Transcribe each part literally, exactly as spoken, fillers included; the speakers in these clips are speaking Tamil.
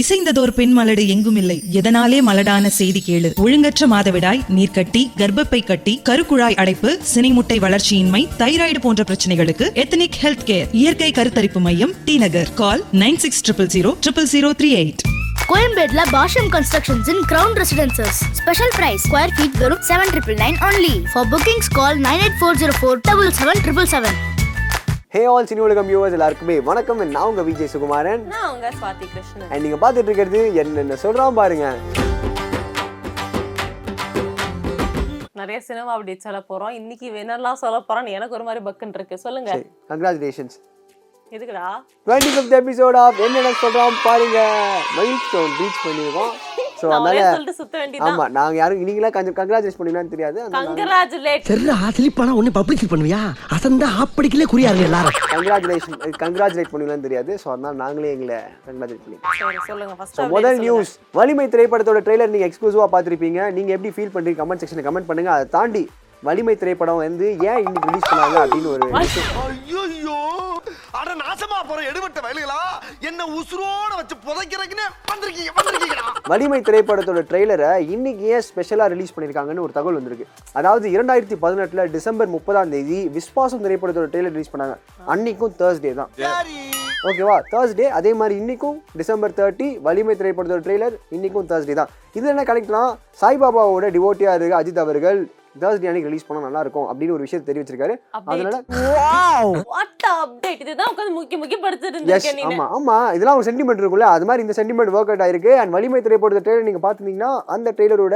இசைந்ததோர் பெண் மலடு எங்கும் இல்லை, எதனாலே மலடான செய்தி கேளு. ஒழுங்கற்ற மாதவிடாய், நீர்க்கட்டி, கர்ப்பப்பை கட்டி, கருக்குழாய் அடைப்பு, சினைமுட்டை வளர்ச்சியின்மை, தைராய்டு போன்ற பிரச்சனைகளுக்கு எத்னிக் ஹெல்த் கேர், இயற்கை கருத்தரிப்பு மையம், T Nagar. Call nine six triple zero triple zero three eight. கோயம்பேட்ல Bashyam constructions in ground residences. Special price square feet வெறும் seven nine nine nine only. For bookings call nine eight four zero four seven seven seven seven. Hey all Cineulagam viewers எல்லாருக்குமே வணக்கம். நான் உங்க விஜய் சுகுமாரன். நான் உங்க ஸ்வாதி கிருஷ்ணன். and நீங்க பாத்துட்டு இருக்கிறது என்னென்ன சொல்றான் பாருங்க. நிறைய சினிமா அப்டேட் சொல்ல போறோம். இன்னைக்கு வினர்லாம் சொல்ல போறேன். எனக்கு ஒரு மாதிரி பக்கன் இருக்கு, சொல்லுங்க. congratulations. எதுக்குடா twenty-fifth எபிசோட் ஆஃப் என்னடா சொல்றோம் பாருங்க. Milestone reach பண்ணிரோம். சோ அதனால சொல்லிட்டு சுத்த வேண்டியதா. ஆமா, நாங்க யாரும் நீங்களா கங்க்ராச்சுலேஷன் பண்ணினான்னு தெரியாது. கங்க்ராச்சுலேட் சரி ஆசிலி பண்ண உடனே பப்ளிஷ் பண்ணுவியா? அசந்தா ஆப்டிக்கலே குறியாங்க எல்லாரும். கங்க்ராச்சுலேஷன் கங்க்ராச்சுலேட் பண்ணுவீங்களான்னு தெரியாது. சோ அதனால நாங்களே எங்களை கங்க்ராச்சுலேட் பண்ணி சொல்லுங்க. ஃபர்ஸ்ட் முதல் நியூஸ், வலிமை திரைப்படத்தோட ட்ரைலர் நீங்க எக்ஸ்க்ளூசிவா பாத்திருப்பீங்க. நீங்க எப்படி ஃபீல் பண்றீங்க கமெண்ட் செக்ஷன்ல கமெண்ட் பண்ணுங்க. அதை தாண்டி வலிமை திரைப்படம் வந்து ஏன் இன்னைக்கு ரிலீஸ் பண்ணாங்க அப்படின்னு ஒரு ஐயோ அட நாசமா போற எடுபட்ட வயல்களா என்ன உசுரோட வச்சு புதைக்கிறதுக்குன்னு வந்திருக்கீங்க வந்திருக்கீங்கடா. வலிமை திரைப்படத்தோட ட்ரெய்லரை இன்னைக்கு ஏன் ஸ்பெஷலா ரிலீஸ் பண்ணிருக்காங்கன்னு ஒரு தகவல் வந்திருக்கு. அதாவது இரண்டாயிரத்தி பதினெட்டுல டிசம்பர் முப்பதாம் தேதி விஸ்வாசம் திரைப்படத்தோட ட்ரெய்லர் ரிலீஸ் பண்ணாங்க. அன்னைக்கும் தேர்ஸ்டே தான், ஓகேவா? தேர்ஸ்டே. அதே மாதிரி இன்னைக்கும் டிசம்பர் தேர்ட்டி வலிமை திரைப்படத்தோட ட்ரெய்லர் இன்னைக்கும் தேர்ஸ்டே தான். இதுல என்ன கனெக்ட்னா, சாய்பாபாவோட டிவோட்டியா இருக்க அஜித் அவர்கள் தேர்ஸ்டே அன்னைக்கு ரிலீஸ் பண்ணா நல்லா இருக்கும் அப்படின்னு ஒரு விஷயம் தெரிவிச்சிருக்காரு. அதனால வாவ் வாட் அ அப்டேட். இதுதான் உட்கார்ந்து முக்கி முக்கி படிச்சிட்டு இருக்கேன் நீ. ஆமா ஆமா, இதெல்லாம் ஒரு சென்டிமெண்ட் இருக்குல்ல, அது மாதிரி இந்த சென்டிமெண்ட் வொர்க் அவுட் ஆயிருக்கு. அண்ட் வலிமை திரைப்படத்தோட ட்ரெய்லர் நீங்க பாத்தீங்கன்னா அந்த ட்ரெய்லரோட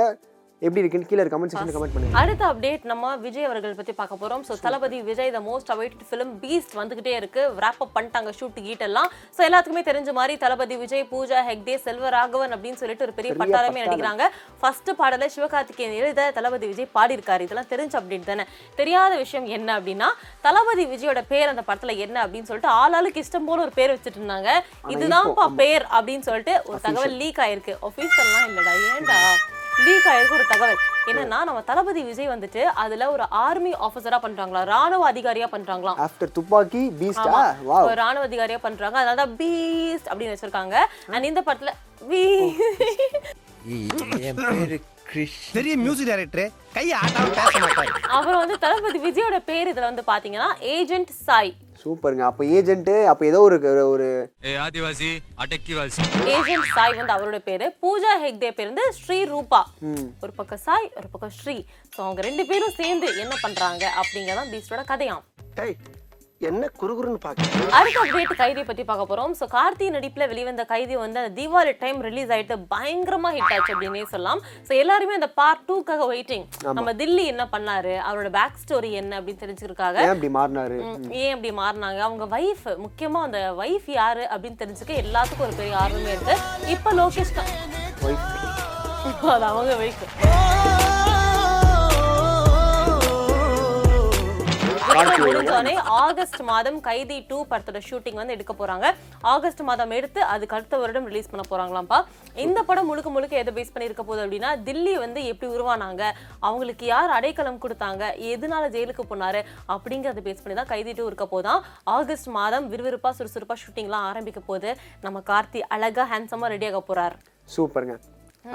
எப்படி இருக்குன்னு கீழ கமெண்ட் செக்ஷன்ல கமெண்ட் பண்ணுங்க. அடுத்த அப்டேட் நம்ம விஜய் அவர்கள் பத்தி பார்க்க போறோம். So Thalapathy Vijay the most awaited film Beast வந்துகிட்டே இருக்கு. ராப் அப் பண்ணிட்டாங்க ஷூட் கீட் எல்லாம். சோ எல்லாத்துக்குமே தெரிஞ்ச மாதிரி தலபதி விஜய், பூஜா ஹெக்டே, செல்வராகவன் அப்படின்னு சொல்லிட்டு ஒரு பெரிய பட்டாளமே நடிக்கிறாங்க. ஃபர்ஸ்ட் பாடல சிவகார்த்திகேயன் எழுத தலபதி விஜய் பாடி இருக்காரு. இதெல்லாம் தெரிஞ்ச அப்டேட் தானே. தெரியாத விஷயம் என்ன அப்படின்னா, தலபதி விஜயோட பேர் அந்த படத்துல என்ன அப்படின்னு சொல்லிட்டு ஆளாளுக்கு இஷ்டம் போல ஒரு பேர் வச்சிட்டு இருந்தாங்க. இதுதான்ப்பா பேர் அப்படின்னு சொல்லிட்டு ஒரு தகவல் லீக் ஆயிருக்கு. ஆபீஷியல்லாம் இல்லடா, ஏண்டா லீக் ஆயிருக்கு ஒரு தகவல். என்னன்னா, நம்ம தளபதி விஜய் வந்துட்டு அதுல ஒரு ஆர்மி ஆபீசரா பண்றாங்களா, ராணுவ அதிகாரியா பண்றாங்களாம். ஆஃப்டர் துப்பாக்கி பீஸ்டா வாவ் ராணுவ அதிகாரியா பண்றாங்க. அதனால பீஸ்ட் அப்படினு வச்சிருக்காங்க. and இந்த படத்துல ஏன் பேரு பெரிய மியூசிக் டைரக்டர் கைய ஆட்டா பேச மாட்டாரு. அப்புறம் வந்து தளபதி விஜயோட பேர் இதுல வந்து பாத்தீங்கன்னா ஏஜென்ட் சாய். சூப்பர்ங்க. அப்ப ஏஜென்ட் அப்ப ஏதோ ஒரு ஒரு ஆதிவாசி அடக்கிவாசி ஏஜென்ட் சாய் வந்து அவரோட பேரு. பூஜா ஹெக்டே பேர் வந்து ஸ்ரீ ரூபா. ஒரு பக்கம் சாய், ஒரு பக்கம் ஸ்ரீ. சோ அவங்க ரெண்டு பேரும் சேர்ந்து என்ன பண்றாங்க அப்படிங்கறத பீஸ்டோட கதையாம். டேய் என்ன குறுகுறுன்னு பாக்க. அடுத்த அப்டேட் கைதி பத்தி பார்க்க போறோம். சோ கார்த்தி நடிப்புல வெளிவந்த கைதி வந்து தீபாவளி டைம் ரிலீஸ் ஆயிட்டு பயங்கரமா ஹிட் ஆச்சு அப்படின்னே சொல்லலாம். சோ எல்லாருமே அந்த பார்ட் டூக்காக வெயிட்டிங். நம்ம தில்லி என்ன பண்ணாரு, அவரோட பேக் ஸ்டோரி என்ன அப்படின்னு தெரிஞ்சுக்கிட்டாங்க. ஏன் அப்படி மாறினாரு, ஏன் அப்படி மாறினாங்க, அவங்க வைஃப், முக்கியமா அந்த வைஃப் யாரு அப்படின்னு தெரிஞ்சுக்க எல்லாத்துக்கும் ஒரு பெரிய ஆர்வமே இருக்கு. இப்ப லோகேஷ் அவங்க வைஃப் ஆகஸ்ட் மாதம் கைதி டூ படத்தோட ஷூட்டிங் வந்து எடுக்க போறாங்க. ஆகஸ்ட் மாதம் எடுத்து அதுக்கு அடுத்த வருடம் ரிலீஸ் பண்ண போறாங்களாம்ப்பா. இந்த படம் முழுக்க முழுக்க எதை பேஸ் பண்ணி இருக்க போகுது அப்படின்னா, தில்லி வந்து எப்படி உருவானாங்க, அவங்களுக்கு யார் அடைக்கலம் கொடுத்தாங்க, எதனால ஜெயிலுக்கு போனாரு அப்படிங்கறத பேஸ் பண்ணி தான் கைதி டூ இருக்க போதான். ஆகஸ்ட் மாதம் விறுவிறுப்பா சுறுசுறுப்பா ஷூட்டிங்லாம் ஆரம்பிக்க போது. நம்ம கார்த்தி அழகா ஹேண்ட்ஸமா ரெடியாக போறாரு. சூப்பர்ங்க.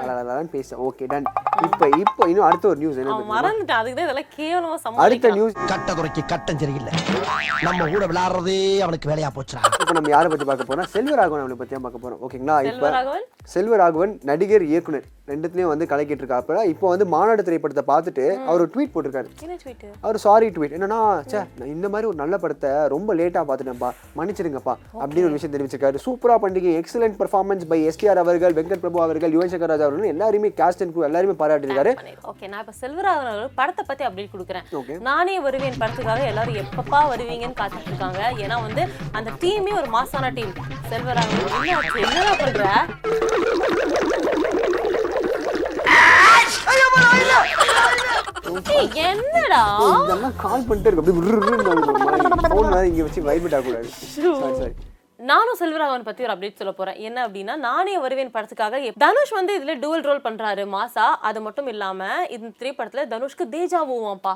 செல்வராகவன் நடிகர் இயக்குனர் ரெண்டுத்திலயும் வந்து கலக்கிட்டு இருக்காப்புல. இப்போ வந்து மாநாடு திரைப்படத்தை பார்த்துட்டு அவர் ஒரு ட்வீட் போட்டிருக்காரு. அவர் சாரி ட்வீட் என்னன்னா, இந்த மாதிரி ஒரு நல்ல படத்தை ரொம்ப லேட்டா பார்த்துட்டேன்ப்பா, மன்னிச்சிருங்கப்பா அப்படின்னு ஒரு விஷயம் தெரிவிச்சிருக்காரு. சூப்பரா பண்டிகை எக்ஸலென்ட் பெர்ஃபார்மன்ஸ் பை எஸ்டிஆர் அவர்கள், வெங்கட் பிரபு அவர்கள், யுவன் சங்கர் எல்லாருமே கேஸ்ட் அண்ட் க்ரூ எல்லாருமே பாராட்டிருக்காரு. ஓகே, நான் இப்ப செல்வராகவன் படத்தை பத்தி அப்டேட் கொடுக்கிறேன். நானே வருவேன் படத்துக்காக எல்லாரும் எப்பப்பா வருவீங்கன்னு காத்துட்டு இருக்காங்க. ஏன்னா வந்து அந்த டீமே ஒரு மாசான டீம். செல்வராகவன் என்னடா பண்ற என்னடா இதெல்லாம் கால் பண்ணிட்டே இருக்கு. அப்படியே ஃபோன் வேற இங்க வச்சு வைப்ரேட் ஆக கூடாது. சாரி சாரி நானும் செல்வராகவன் பத்தி ஒரு அப்டேட் சொல்ல போறேன். என்ன அப்படின்னா, நானே வருவேன் படத்துக்காக தனுஷ் வந்து இதுல டூவல் ரோல் பண்றாரு மாசா. அது மட்டும் இல்லாம இந்த திரைப்படத்துல தனுஷ்க்கு தேஜாவுவாம்பா.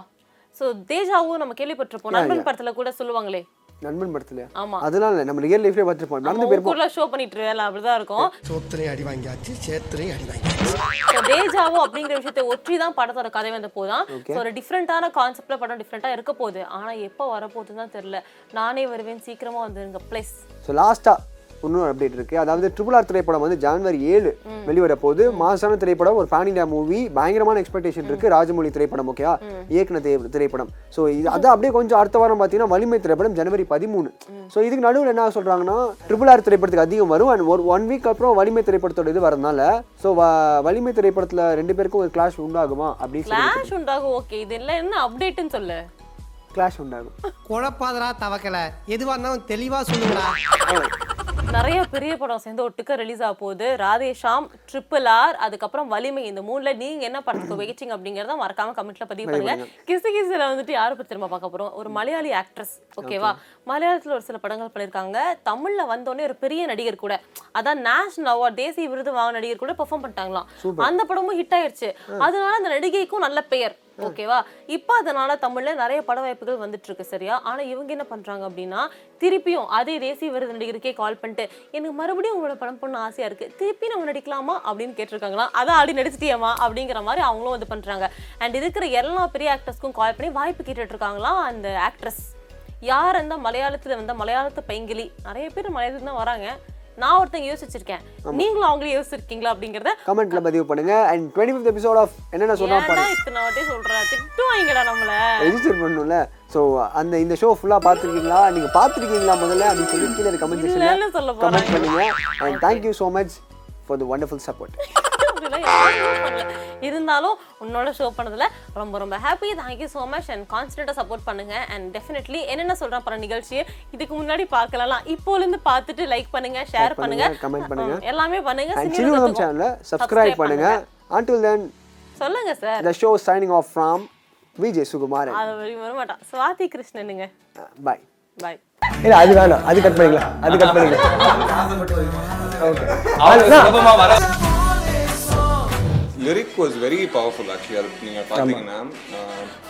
சோ தேஜாவும் நம்ம கேள்விப்பட்டிருப்போம், நண்பன் படத்துல கூட சொல்லுவாங்களே. நண்பன் படத்துல. அதெல்லாம் இல்லை, நம்ம ரியல் லைஃப்லேயே பார்த்துருப்போம். நடந்து பேர் ஷோ பண்ணிட்டு இருக்கல, அப்படிதான் இருக்கும். சோத்திரையும் அடி வாங்கியாச்சு, சேத்திரையும் அடி வாங்கியாச்சு. தேஜாவோ அப்படிங்கிற விஷயத்தை ஒற்றி தான் படத்தோட கதை வந்த போதான். ஒரு டிஃப்ரெண்டான கான்செப்ட்ல படம் டிஃப்ரெண்டாக இருக்க போகுது. ஆனால் எப்போ வரப்போகுதுன்னு தான் தெரியல. நானே வருவேன் சீக்கிரமா வந்துருங்க ப்ளஸ். ஸோ லாஸ்ட்டாக இன்னொரு அப்டேட் இருக்கு. அதாவது ட்ரிபிள் ஆர் திரைப்படம் வந்து ஜனவரி ஏழு வெளிவர போது. மாசான திரைப்படம், ஒரு பேன் இண்டியா மூவி, பயங்கரமான எக்ஸ்பெக்டேஷன் இருக்கு. ராஜமௌலி திரைப்படம், ஓகே, இயக்குன திரைப்படம். ஸோ இது அது அப்படியே கொஞ்சம் அடுத்த வாரம் பார்த்தீங்கன்னா வலிமை திரைப்படம் ஜனவரி பதிமூணு. ஸோ இதுக்கு நடுவில் என்ன சொல்றாங்கன்னா ட்ரிபிள் ஆர் திரைப்படத்துக்கு அதிகம் வரும். அண்ட் ஒரு ஒன் வீக் அப்புறம் வலிமை திரைப்படத்தோட இது வரதுனால ஸோ வலிமை திரைப்படத்தில் ரெண்டு பேருக்கும் ஒரு கிளாஷ் உண்டாகுமா அப்படின்னு உண்டாகும். ஓகே, இது எல்லாம் என்ன அப்டேட்னு சொல்ல கிளாஷ் உண்டாகும். குழப்பாதரா, தவக்கல, எதுவாக இருந்தாலும் தெளிவா சொல்லுங்களா. நிறைய பெரிய படம் சேர்ந்து ஒட்டுக்க ரிலீஸ் ஆக போகுது. ராதேஷாம், ட்ரிபிள் ஆர், அதுக்கப்புறம் வலிமை. இந்த மூணுல நீங்க என்ன படத்துக்கு வெயிட்டிங் அப்படிங்கறத மறக்காம கமெண்ட்ல பதிவு பண்ணுங்க. கிசு கிசுல வந்துட்டு யாரை பத்தி திரும்ப பார்க்க போறோம்? ஒரு மலையாளி ஆக்ட்ரஸ், ஓகேவா. மலையாளத்துல ஒரு சில படங்கள் பண்ணியிருக்காங்க. தமிழ்ல வந்தோடனே ஒரு பெரிய நடிகர் கூட, அதான் நேஷனல் அவார்ட் தேசிய விருது வாங்க நடிகர் கூட பெர்ஃபார்ம் பண்ணிட்டாங்களாம். அந்த படமும் ஹிட் ஆயிடுச்சு. அதனால அந்த நடிகைக்கும் நல்ல பெயர், ஓகேவா. இப்போ அதனால தமிழ்ல நிறைய பட வாய்ப்புகள் வந்துட்டு இருக்கு, சரியா. ஆனா இவங்க என்ன பண்றாங்க அப்படின்னா திருப்பியும் அதே தேசிய விருது நடிகருக்கே கால் பண்ணிட்டு எனக்கு மறுபடியும் உங்களோட படம் பண்ண ஆசையா இருக்கு, திருப்பி நம்ம நடிக்கலாமா அப்படின்னு கேட்டிருக்காங்களா. அதான் அப்படி நடிச்சிட்டியம்மா அப்படிங்கிற மாதிரி அவங்களும் வந்து பண்றாங்க. அண்ட் இருக்கிற எல்லா பெரிய ஆக்டர்ஸ்க்கும் கால் பண்ணி வாய்ப்பு கேட்டுட்டு இருக்காங்களா அந்த ஆக்ட்ரஸ். யார் அந்த மலையாளத்துல வந்த மலையாளத்து பைங்கிலி, நிறைய பேர் மலையாளத்துல தான் வராங்க. நான் ஒருத்தங்க யோசிச்சிருக்கேன், நீங்களும் அவங்களே யோசிச்சிருக்கீங்களா அப்படிங்கறத கமெண்ட்ல பதிவு பண்ணுங்க. அண்ட் இருபதாவது எபிசோட் ஆஃப் என்னென்ன சொன்னா பாருங்க. நான் இத்தனை வாட்டி சொல்றேன், திட்டுவாங்கடா நம்மள. ரெஜிஸ்டர் பண்ணனும்ல. சோ அந்த இந்த ஷோ ஃபுல்லா பாத்துக்கிட்டீங்களா, நீங்க பாத்துக்கிட்டீங்களா முதல்ல அப்படி சொல்லி கீழ கமெண்ட் செக்ஷன்ல கமெண்ட் பண்ணுங்க. And thank you so much for the wonderful support. இருந்தாலும் உன்னோட ஷோ பண்ணதுல ரொம்ப ரொம்ப happy. thank you so much and கான்ஸ்டன்ட்டா சப்போர்ட் பண்ணுங்க. அண்ட் டெஃபினெட்லி என்னென்ன சொல்றேன் பர நிகழ்ச்சியை இதுக்கு முன்னாடி பார்க்கலாம். இப்போல இருந்து பார்த்துட்டு லைக் பண்ணுங்க, ஷேர் பண்ணுங்க, கமெண்ட் பண்ணுங்க, எல்லாமே பண்ணுங்க. சினிமா சேனலை சப்ஸ்கிரைப் பண்ணுங்க. until then சொல்லுங்க sir. the show signing off from Vijay Sukumaran. அது வர மாட்டா ஸ்வாதி கிருஷ்ணனுங்க. bye bye. இல்ல அது வேணாம், அது கட் பண்ணிக்கலாம், அது கட் பண்ணிக்கலாம். ஓகே, அவ்வளவு சுலபமா வர. Lyric was very powerful actually. நீங்க பாத்தீங்கன்னா